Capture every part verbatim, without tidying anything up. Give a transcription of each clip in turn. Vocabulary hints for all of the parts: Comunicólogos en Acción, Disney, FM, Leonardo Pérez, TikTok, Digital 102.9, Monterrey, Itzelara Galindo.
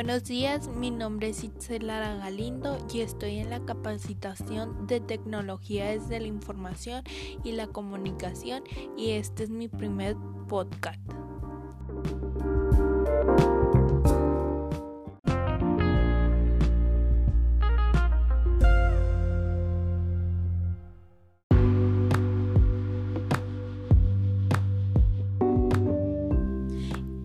Buenos días, mi nombre es Itzelara Galindo y estoy en la capacitación de tecnologías de la información y la comunicación y este es mi primer podcast.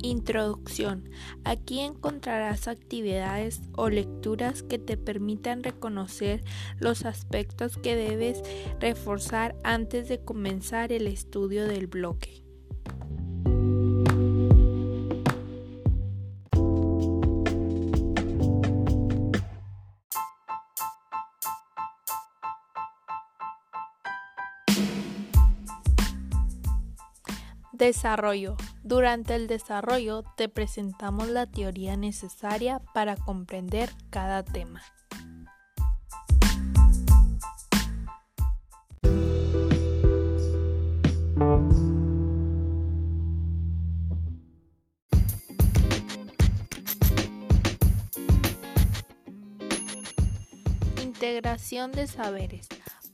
Introducción. Aquí encontrarás actividades o lecturas que te permitan reconocer los aspectos que debes reforzar antes de comenzar el estudio del bloque. Desarrollo. Durante el desarrollo te presentamos la teoría necesaria para comprender cada tema. Integración de saberes.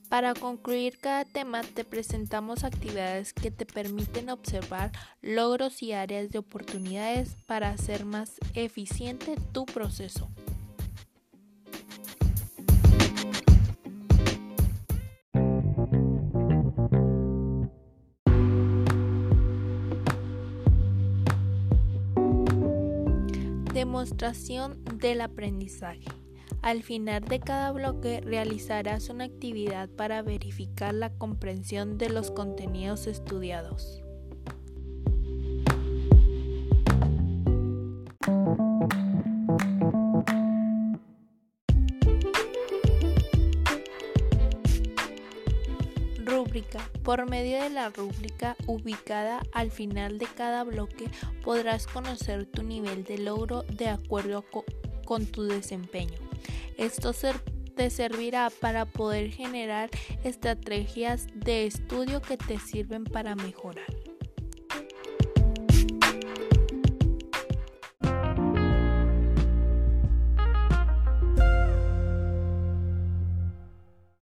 Para concluir cada tema te presentamos actividades que te permiten observar logros y áreas de oportunidades para hacer más eficiente tu proceso. Demostración del aprendizaje. Al final de cada bloque realizarás una actividad para verificar la comprensión de los contenidos estudiados. Rúbrica. Por medio de la rúbrica ubicada al final de cada bloque podrás conocer tu nivel de logro de acuerdo con tu desempeño. Esto te servirá para poder generar estrategias de estudio que te sirven para mejorar.